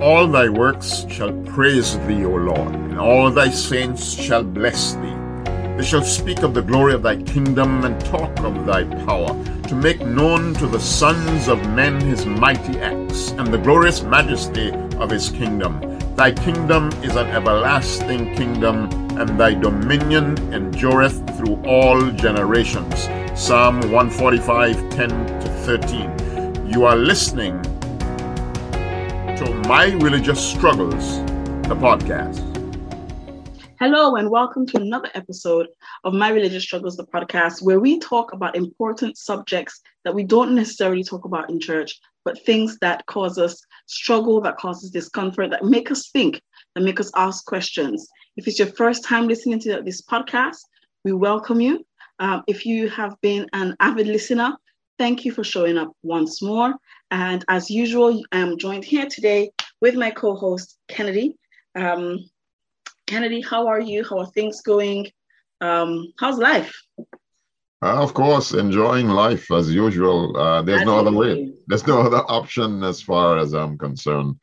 All thy works shall praise thee, O Lord, and all thy saints shall bless thee. They shall speak of the glory of thy kingdom and talk of thy power, to make known to the sons of men his mighty acts and the glorious majesty of his kingdom. Thy kingdom is an everlasting kingdom, and thy dominion endureth through all generations. Psalm 145:10-13. You are listening to My Religious Struggles, the podcast. Hello and welcome to another episode of My Religious Struggles, the podcast, where we talk about important subjects that we don't necessarily talk about in church, but things that cause us struggle, that causes discomfort, that make us think, that make us ask questions. If it's your first time listening to this podcast, we welcome you. If you have been an avid listener, thank you for showing up once more. And as usual, I am joined here today with my co-host, Kennedy. Kennedy, how are you? How are things going? How's life? Of course, enjoying life as usual. There's no other way. There's no other option as far as I'm concerned,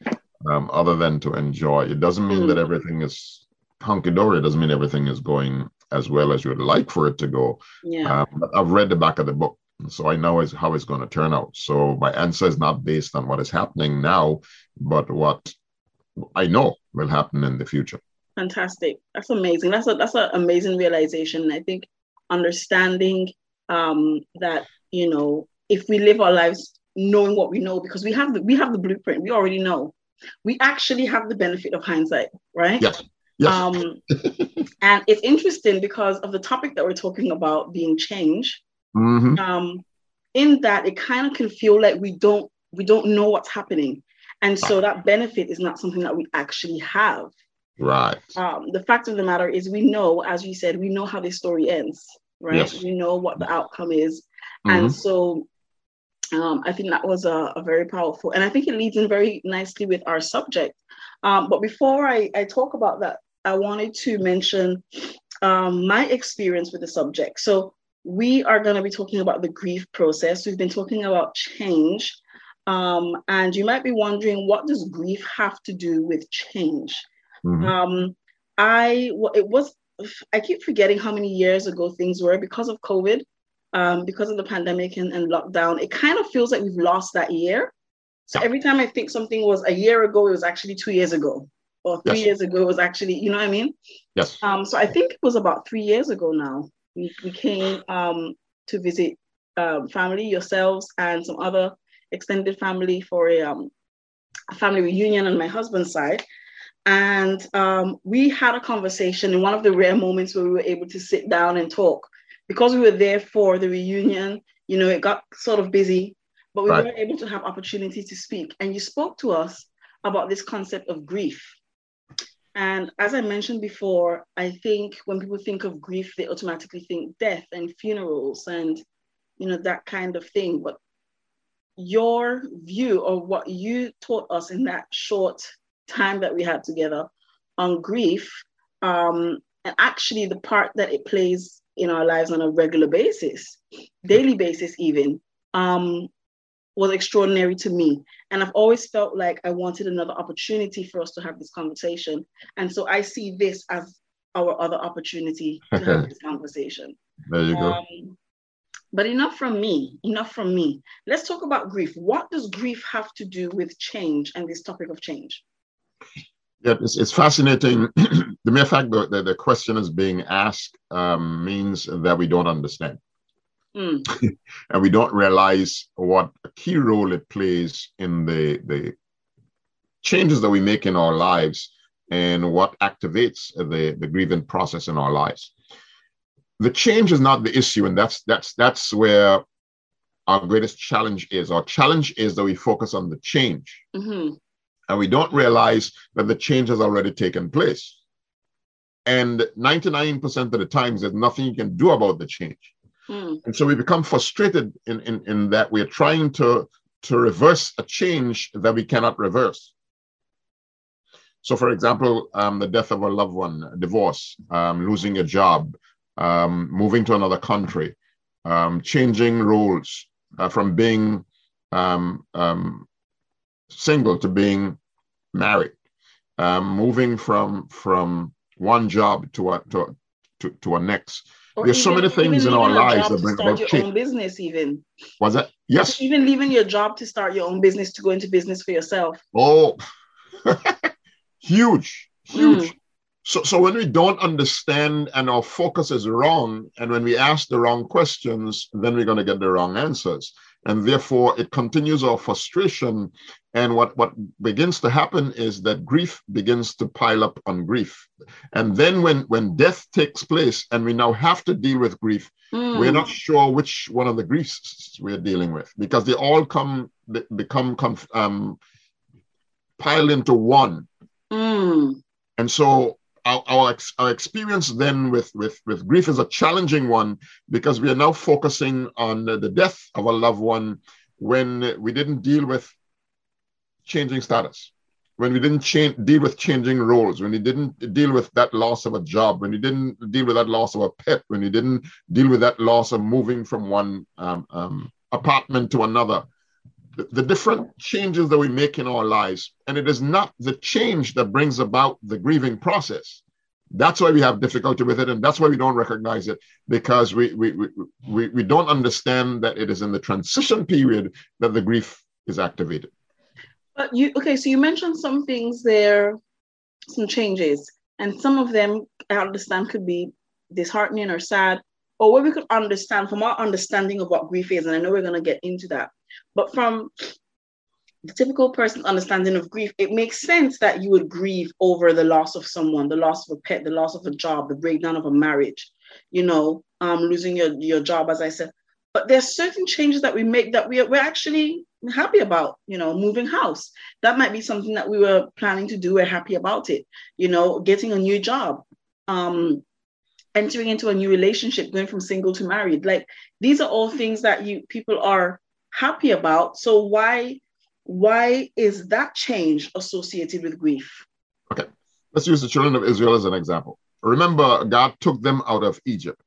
other than to enjoy. It doesn't mean that everything is hunky-dory. It doesn't mean everything is going as well as you would like for it to go. Yeah. But I've read the back of the book, so I know how it's going to turn out. So my answer is not based on what is happening now, but what I know will happen in the future. Fantastic. That's amazing. That's an amazing realization. And I think understanding that, you know, if we live our lives knowing what we know, because we have the blueprint, we already know. We actually have the benefit of hindsight, right? Yes. And it's interesting because of the topic that we're talking about being change. Mm-hmm. In that it kind of can feel like we don't know what's happening. And so that benefit is not something that we actually have. Right. The fact of the matter is we know, as you said, we know how this story ends, right? Yes. We know what the outcome is. Mm-hmm. And so I think that was a very powerful, and I think it leads in very nicely with our subject. But before I talk about that, I wanted to mention my experience with the subject. So we are going to be talking about the grief process. We've been talking about change. And you might be wondering, what does grief have to do with change? Mm-hmm. I keep forgetting how many years ago things were because of COVID, because of the pandemic and lockdown. It kind of feels like we've lost that year. So every time I think something was a year ago, it was actually 2 years ago, or three years ago. It was actually, you know what I mean? Yes. So I think it was about 3 years ago now. We came to visit family, yourselves, and some other extended family for a family reunion on my husband's side. And we had a conversation in one of the rare moments where we were able to sit down and talk. Because we were there for the reunion, you know, it got sort of busy, but we were able to have opportunity to speak. And you spoke to us about this concept of grief. And as I mentioned before, I think when people think of grief, they automatically think death and funerals and, you know, that kind of thing. But your view of what you taught us in that short time that we had together on grief, and actually the part that it plays in our lives on a regular basis, daily basis even, was extraordinary to me. And I've always felt like I wanted another opportunity for us to have this conversation. And so I see this as our other opportunity to have this conversation. There you go. But enough from me. Let's talk about grief. What does grief have to do with change and this topic of change? Yeah, it's fascinating. The mere fact that the question is being asked means that we don't understand. Mm. And we don't realize what a key role it plays in the changes that we make in our lives and what activates the grieving process in our lives. The change is not the issue, and that's where our greatest challenge is. Our challenge is that we focus on the change. Mm-hmm. And we don't realize that the change has already taken place. And 99% of the times, there's nothing you can do about the change. Mm. And so we become frustrated in that we're trying to reverse a change that we cannot reverse. So, for example, the death of a loved one, divorce, losing a job, moving to another country, changing roles from being single to being married, moving from one job to a next. Or there's so many things in our lives that bring about change. Even leaving your job to start your own business, even. Was that? Yes. Even leaving your job to start your own business, to go into business for yourself. Oh, huge, huge. So when we don't understand and our focus is wrong, and when we ask the wrong questions, then we're going to get the wrong answers. And therefore, it continues our frustration. And what begins to happen is that grief begins to pile up on grief. And then when death takes place and we now have to deal with grief, we're not sure which one of the griefs we're dealing with, because they all become piled into one. And so our experience then with grief is a challenging one, because we are now focusing on the death of a loved one when we didn't deal with changing status, when we didn't deal with changing roles, when we didn't deal with that loss of a job, when we didn't deal with that loss of a pet, when we didn't deal with that loss of moving from one apartment to another. The different changes that we make in our lives, and it is not the change that brings about the grieving process. That's why we have difficulty with it, and that's why we don't recognize it, because we don't understand that it is in the transition period that the grief is activated. But so you mentioned some things there, some changes, and some of them I understand could be disheartening or sad, or what we could understand from our understanding of what grief is, and I know we're going to get into that. But from the typical person's understanding of grief, it makes sense that you would grieve over the loss of someone, the loss of a pet, the loss of a job, the breakdown of a marriage, losing your job, as I said. But there's certain changes that we make that we're actually happy about, moving house. That might be something that we were planning to do. We're happy about it, getting a new job, entering into a new relationship, going from single to married. Like, these are all things that people are happy about. So why is that change associated with grief? Okay, let's use the children of Israel as an example. Remember, God took them out of Egypt.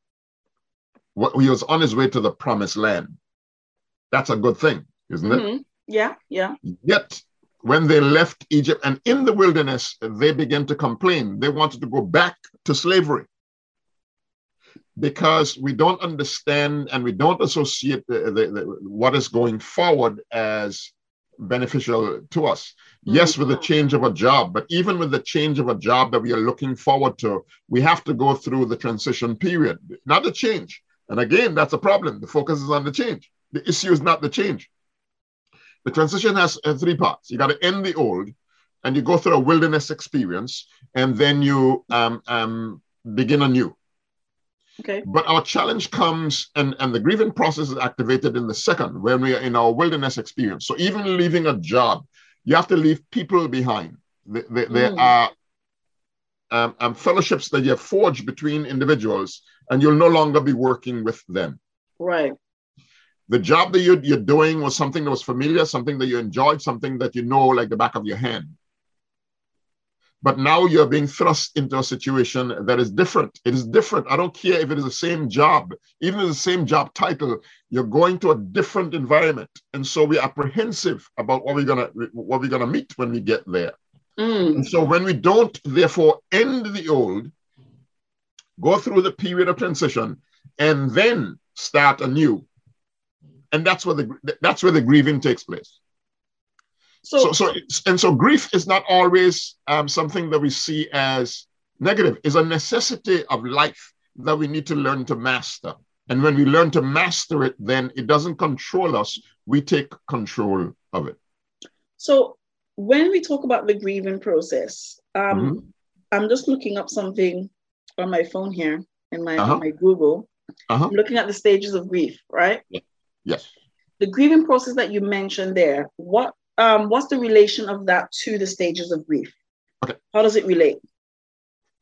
He was on his way to the promised land. That's a good thing, isn't it? Yeah, yeah. Yet, when they left Egypt and in the wilderness, they began to complain. They wanted to go back to slavery. Because we don't understand and we don't associate what is going forward as beneficial to us. Yes, with the change of a job, but even with the change of a job that we are looking forward to, we have to go through the transition period, not the change. And again, that's a problem. The focus is on the change. The issue is not the change. The transition has three parts. You got to end the old, and you go through a wilderness experience, and then you begin anew. Okay. But our challenge comes, and the grieving process is activated in the second, when we are in our wilderness experience. So even leaving a job, you have to leave people behind. There are fellowships that you have forged between individuals, and you'll no longer be working with them. Right. The job that you're doing was something that was familiar, something that you enjoyed, something that you know like the back of your hand. But now you're being thrust into a situation that is different. It is different. I don't care if it is the same job, even the same job title, you're going to a different environment. And so we're apprehensive about what we're gonna meet when we get there. And so when we don't, therefore, end the old, go through the period of transition, and then start anew. And that's where the grieving takes place. So grief is not always something that we see as negative. It's a necessity of life that we need to learn to master. And when we learn to master it, then it doesn't control us. We take control of it. So when we talk about the grieving process, I'm just looking up something on my phone here in my, on my Google. I'm looking at the stages of grief, right? Yes. The grieving process that you mentioned there, what's the relation of that to the stages of grief? Okay. How does it relate?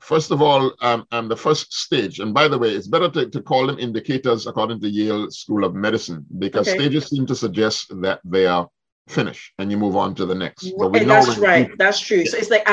First of all, the first stage, and by the way, it's better to call them indicators according to Yale School of Medicine, because stages seem to suggest that they are finished and you move on to the next. But that's right. That's true. So it's like,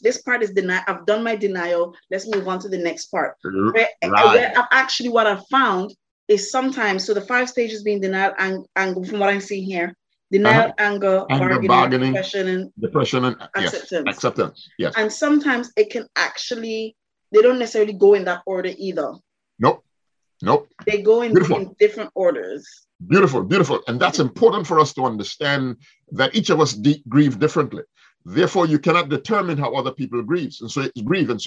this part is denial. I've done my denial. Let's move on to the next part. Where actually what I've found is sometimes, so the 5 stages being denial, and from what I'm seeing here, Denial, anger, bargaining, depression, and acceptance. Yes, acceptance. Yes. And sometimes it can actually, they don't necessarily go in that order either. Nope. Nope. They go in different orders. Beautiful, beautiful. And that's important for us to understand that each of us grieve differently. Therefore, you cannot determine how other people grieve. And so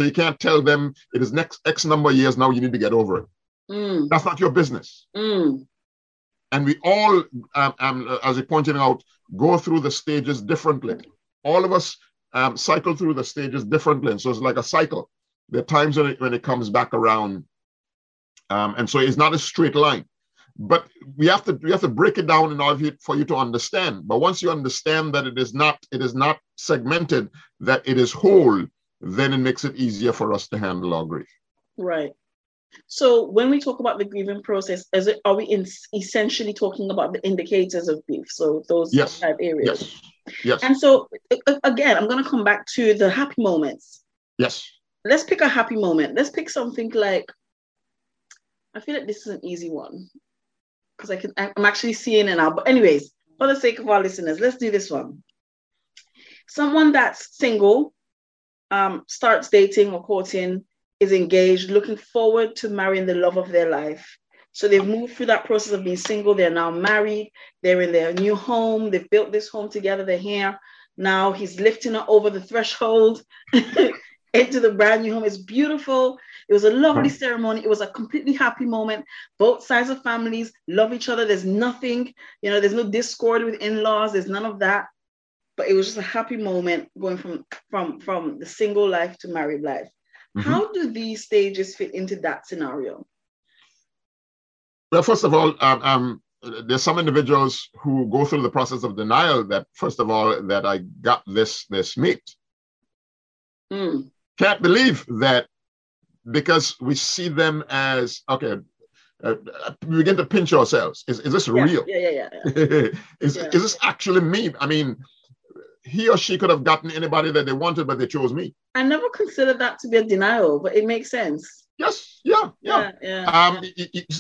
you can't tell them it is next X number of years now, you need to get over it. Mm. That's not your business. Mm. And we all, as you're pointing out, go through the stages differently. All of us cycle through the stages differently. And so it's like a cycle. There are times when it comes back around. And so it's not a straight line. But we have to break it down in order for you to understand. But once you understand that it is not segmented, that it is whole, then it makes it easier for us to handle our grief. Right. So when we talk about the grieving process, are we essentially talking about the indicators of grief? So those five areas. Yes. Yes. And so again, I'm going to come back to the happy moments. Yes. Let's pick a happy moment. Let's pick something like, I feel like this is an easy one. Because I'm actually seeing it now. But anyways, for the sake of our listeners, let's do this one. Someone that's single, starts dating or courting, is engaged, looking forward to marrying the love of their life. So they've moved through that process of being single. They're now married. They're in their new home. They've built this home together. They're here. Now he's lifting her over the threshold into the brand new home. It's beautiful. It was a lovely ceremony. It was a completely happy moment. Both sides of families love each other. There's nothing, there's no discord with in-laws. There's none of that. But it was just a happy moment going from the single life to married life. Mm-hmm. How do these stages fit into that scenario? Well, first of all, there's some individuals who go through the process of denial that, first of all, that I got this mate. Mm. Can't believe that, because we see them as, okay, we begin to pinch ourselves. Is this real? Yeah. Is this actually me? I mean, he or she could have gotten anybody that they wanted, but they chose me. I never considered that to be a denial, but it makes sense. Yes, yeah.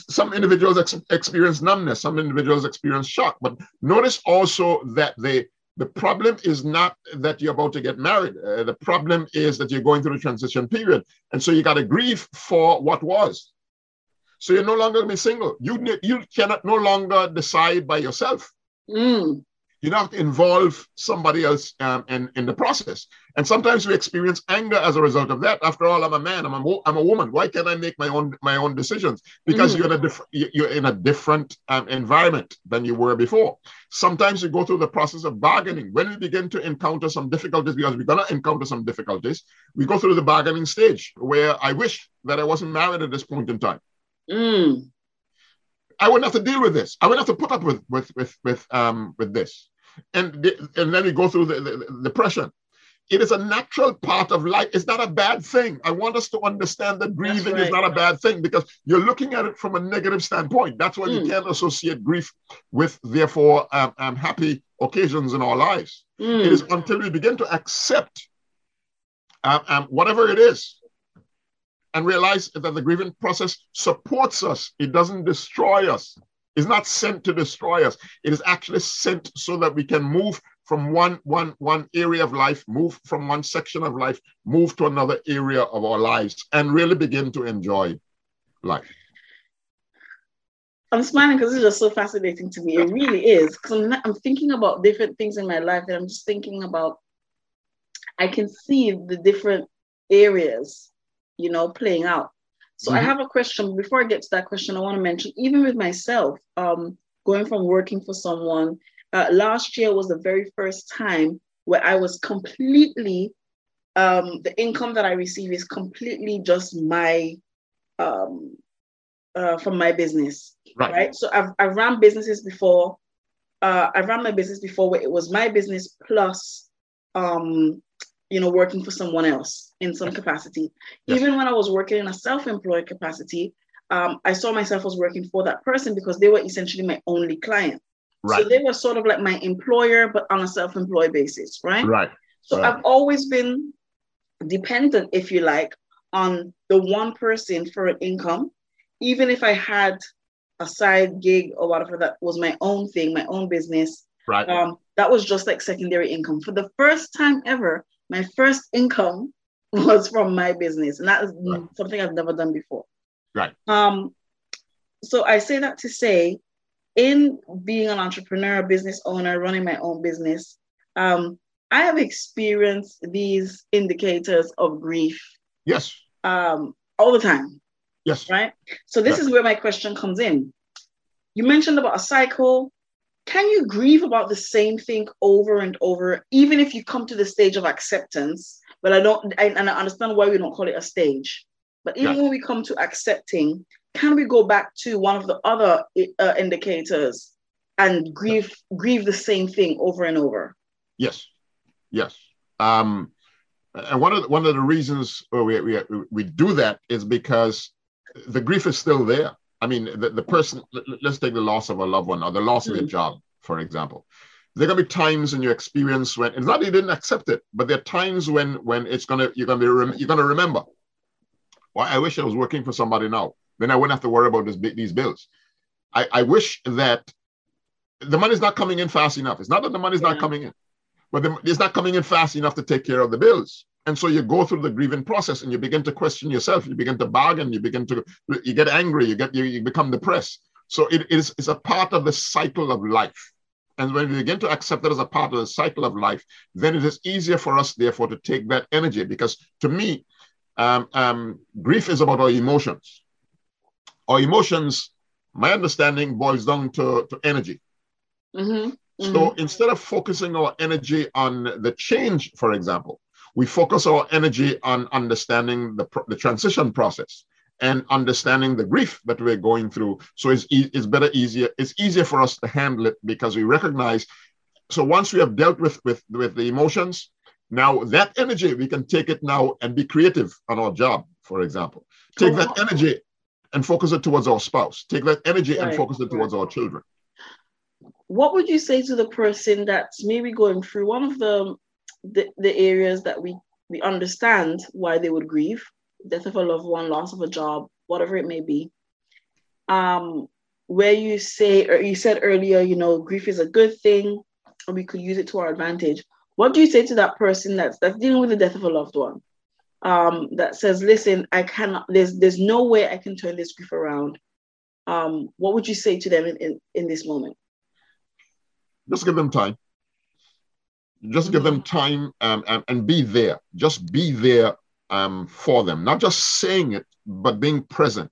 Some individuals experience numbness. Some individuals experience shock. But notice also that the problem is not that you're about to get married. The problem is that you're going through a transition period. And so you got to grieve for what was. So you're no longer going to be single. You cannot no longer decide by yourself. Mm. You have to involve somebody else in the process. And sometimes we experience anger as a result of that. After all, I'm a man, I'm a woman. Why can't I make my own decisions? Because you're in a different environment than you were before. Sometimes we go through the process of bargaining. When we begin to encounter some difficulties, because we're going to encounter some difficulties, we go through the bargaining stage where I wish that I wasn't married at this point in time. Mm. I wouldn't have to deal with this. I wouldn't have to put up with this. And then we go through the depression. It is a natural part of life. It's not a bad thing. I want us to understand that grieving is not a bad thing, because you're looking at it from a negative standpoint. That's why you can't associate grief with, therefore, happy occasions in our lives. Mm. It is until we begin to accept whatever it is and realize that the grieving process supports us. It doesn't destroy us. It's not sent to destroy us. It is actually sent so that we can move from one area of life, move from one section of life, move to another area of our lives, and really begin to enjoy life. I'm smiling because it's just so fascinating to me. It really is. Because I'm thinking about different things in my life, and I'm just thinking about, I can see the different areas, playing out. So I have a question. Before I get to that question, I want to mention, even with myself, going from working for someone, last year was the very first time where I was completely, the income that I receive is completely just my, from my business, right? So I've run businesses before. I ran my business before where it was my business plus, working for someone else in some capacity. Yes. Even when I was working in a self-employed capacity, I saw myself as working for that person because they were essentially my only client. Right. So they were sort of like my employer, but on a self-employed basis, right? Right. So I've always been dependent, if you like, on the one person for an income. Even if I had a side gig or whatever that was my own thing, my own business, Right. That was just like secondary income. For the first time ever, my first income was from my business. And that is something I've never done before. Right. So I say that to say, in being an entrepreneur, a business owner, running my own business, I have experienced these indicators of grief. Yes. All the time. Yes. Right. So this is where my question comes in. You mentioned about a cycle. Can you grieve about the same thing over and over, even if you come to the stage of acceptance? But and I understand why we don't call it a stage. But even when we come to accepting, can we go back to one of the other indicators and grieve the same thing over and over? Yes, yes. And one of the reasons we do that is because the grief is still there. I mean, the person, let's take the loss of a loved one or the loss of a job, for example. There are going to be times in your experience when it's not that you didn't accept it, but there are times when it's going to, you're going to remember. Well, I wish I was working for somebody now. Then I wouldn't have to worry about these bills. I wish that the money's not coming in fast enough. It's not that the money's not coming in, but it's not coming in fast enough to take care of the bills. And so you go through the grieving process and you begin to question yourself. You begin to bargain. You begin to, you get angry. You become depressed. So it's a part of the cycle of life. And when we begin to accept that as a part of the cycle of life, then it is easier for us, therefore, to take that energy. Because to me, grief is about our emotions. Our emotions, my understanding, boils down to energy. Mm-hmm. Mm-hmm. So instead of focusing our energy on the change, for example, we focus our energy on understanding the transition process and understanding the grief that we're going through. So it's easier for us to handle it because we recognize. So once we have dealt with the emotions, now that energy, we can take it now and be creative on our job, for example. Take that energy and focus it towards our spouse. Take that energy and focus it towards our children. What would you say to the person that's maybe going through one of the areas that we understand why they would grieve? Death of a loved one, loss of a job, whatever it may be. Where you say, or you said earlier, grief is a good thing, and we could use it to our advantage. What do you say to that person that's dealing with the death of a loved one? That says, listen, I cannot, there's no way I can turn this grief around. What would you say to them in this moment? Just give them time. Just give them time and be there. Just be there for them. Not just saying it, but being present.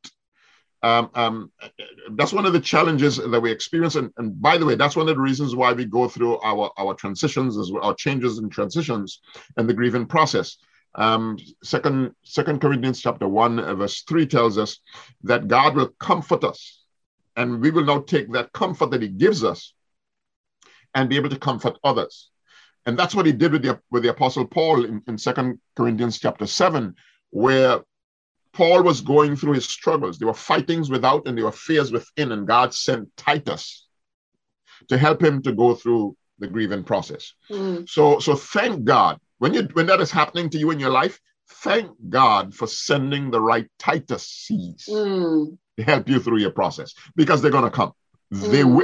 That's one of the challenges that we experience. And by the way, that's one of the reasons why we go through our transitions, as well, our changes and transitions and the grieving process. 2 Corinthians chapter 1, verse 3 tells us that God will comfort us. And we will now take that comfort that he gives us and be able to comfort others. And that's what he did with the Apostle Paul in 2 Corinthians chapter 7, where Paul was going through his struggles. There were fightings without and there were fears within, and God sent Titus to help him to go through the grieving process. Mm. So thank God. When that is happening to you in your life, thank God for sending the right Tituses to help you through your process, because they're going to come.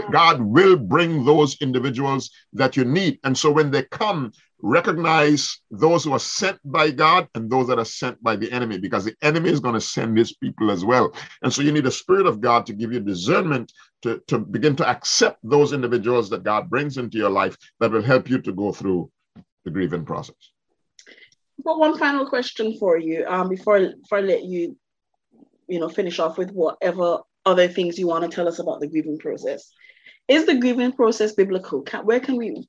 God will bring those individuals that you need. And so when they come, recognize those who are sent by God and those that are sent by the enemy, because the enemy is going to send his people as well. And so you need the Spirit of God to give you discernment to begin to accept those individuals that God brings into your life that will help you to go through the grieving process. But one final question for you before I let you finish off with whatever other things you want to tell us about the grieving process. Is the grieving process biblical?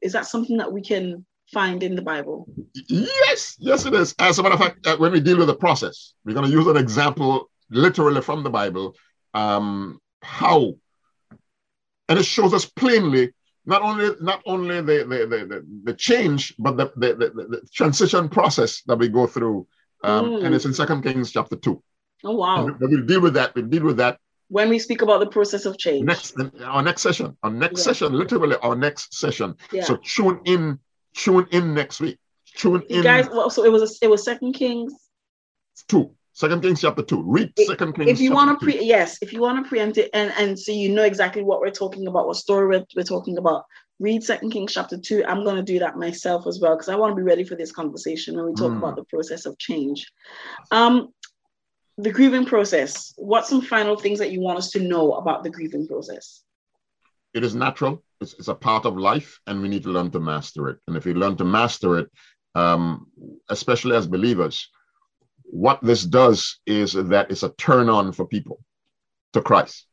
Is that something that we can find in the Bible? Yes, it is. As a matter of fact, when we deal with the process, we're going to use an example literally from the Bible, and it shows us plainly not only the change, but the transition process that we go through. And it's in 2 Kings chapter 2. Oh, wow. We'll deal with that. When we speak about the process of change. Our next session. Yeah. So tune in next week. You guys, so it was 2 Kings 2. 2 Kings chapter 2. Read 2 Kings. If you want to preempt it and so you know exactly what we're talking about, what story we're talking about, read 2 Kings chapter 2. I'm going to do that myself as well, because I want to be ready for this conversation when we talk about the process of change. The grieving process. What's some final things that you want us to know about the grieving process? It is natural. It's a part of life, and we need to learn to master it. And if you learn to master it, especially as believers, what this does is that it's a turn on for people to Christ.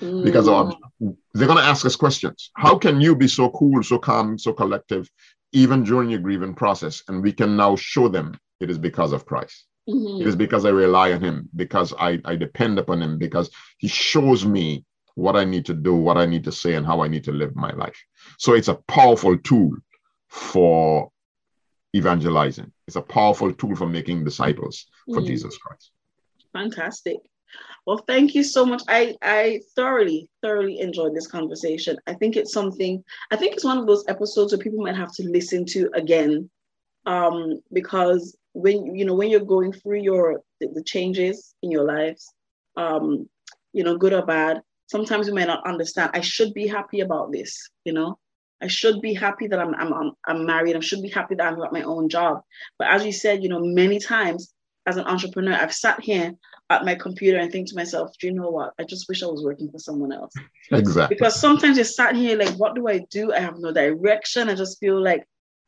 Because they're going to ask us questions. How can you be so cool, so calm, so collective, even during your grieving process? And we can now show them it is because of Christ. It is because I rely on him, because I depend upon him, because he shows me what I need to do, what I need to say, and how I need to live my life. So it's a powerful tool for evangelizing. It's a powerful tool for making disciples for Jesus Christ. Fantastic. Well, thank you so much. I thoroughly enjoyed this conversation. I think it's something, I think it's one of those episodes where people might have to listen to again, because when, you know, when you're going through the changes in your lives, you know, good or bad, sometimes we may not understand. I should be happy about this, you know. I should be happy that I'm married. I should be happy that I've got my own job. But as you said, you know, many times as an entrepreneur, I've sat here at my computer and think to myself, do you know what? I just wish I was working for someone else. Exactly. Because sometimes you sat here like, what do? I have no direction. I just feel like,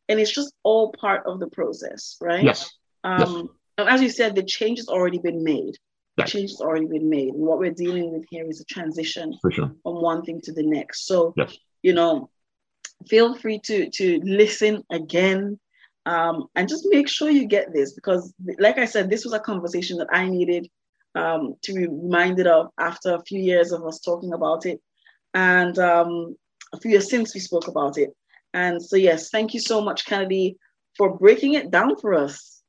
and it's just all part of the process, right? Yes. Yes. And as you said, the change has already been made. Right. The change has already been made. And what we're dealing with here is a transition from one thing to the next. So, you know, feel free to listen again. And just make sure you get this, because like I said, this was a conversation that I needed to be reminded of after a few years of us talking about it, and a few years since we spoke about it. And so, yes, thank you so much, Kennedy, for breaking it down for us.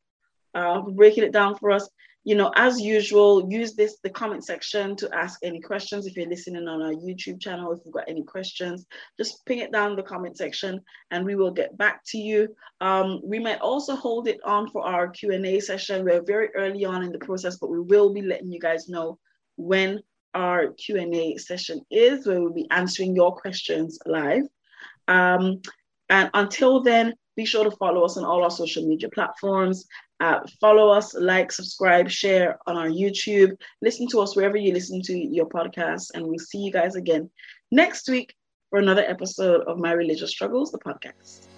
You know, as usual, use the comment section to ask any questions. If you're listening on our YouTube channel, if you've got any questions, just ping it down in the comment section and we will get back to you. We might also hold it on for our Q&A session. We're very early on in the process, but we will be letting you guys know when our Q&A session is, where we'll be answering your questions live. And until then, be sure to follow us on all our social media platforms. Follow us, like, subscribe, share on our YouTube. Listen to us wherever you listen to your podcasts. And we'll see you guys again next week for another episode of My Religious Struggles, the podcast.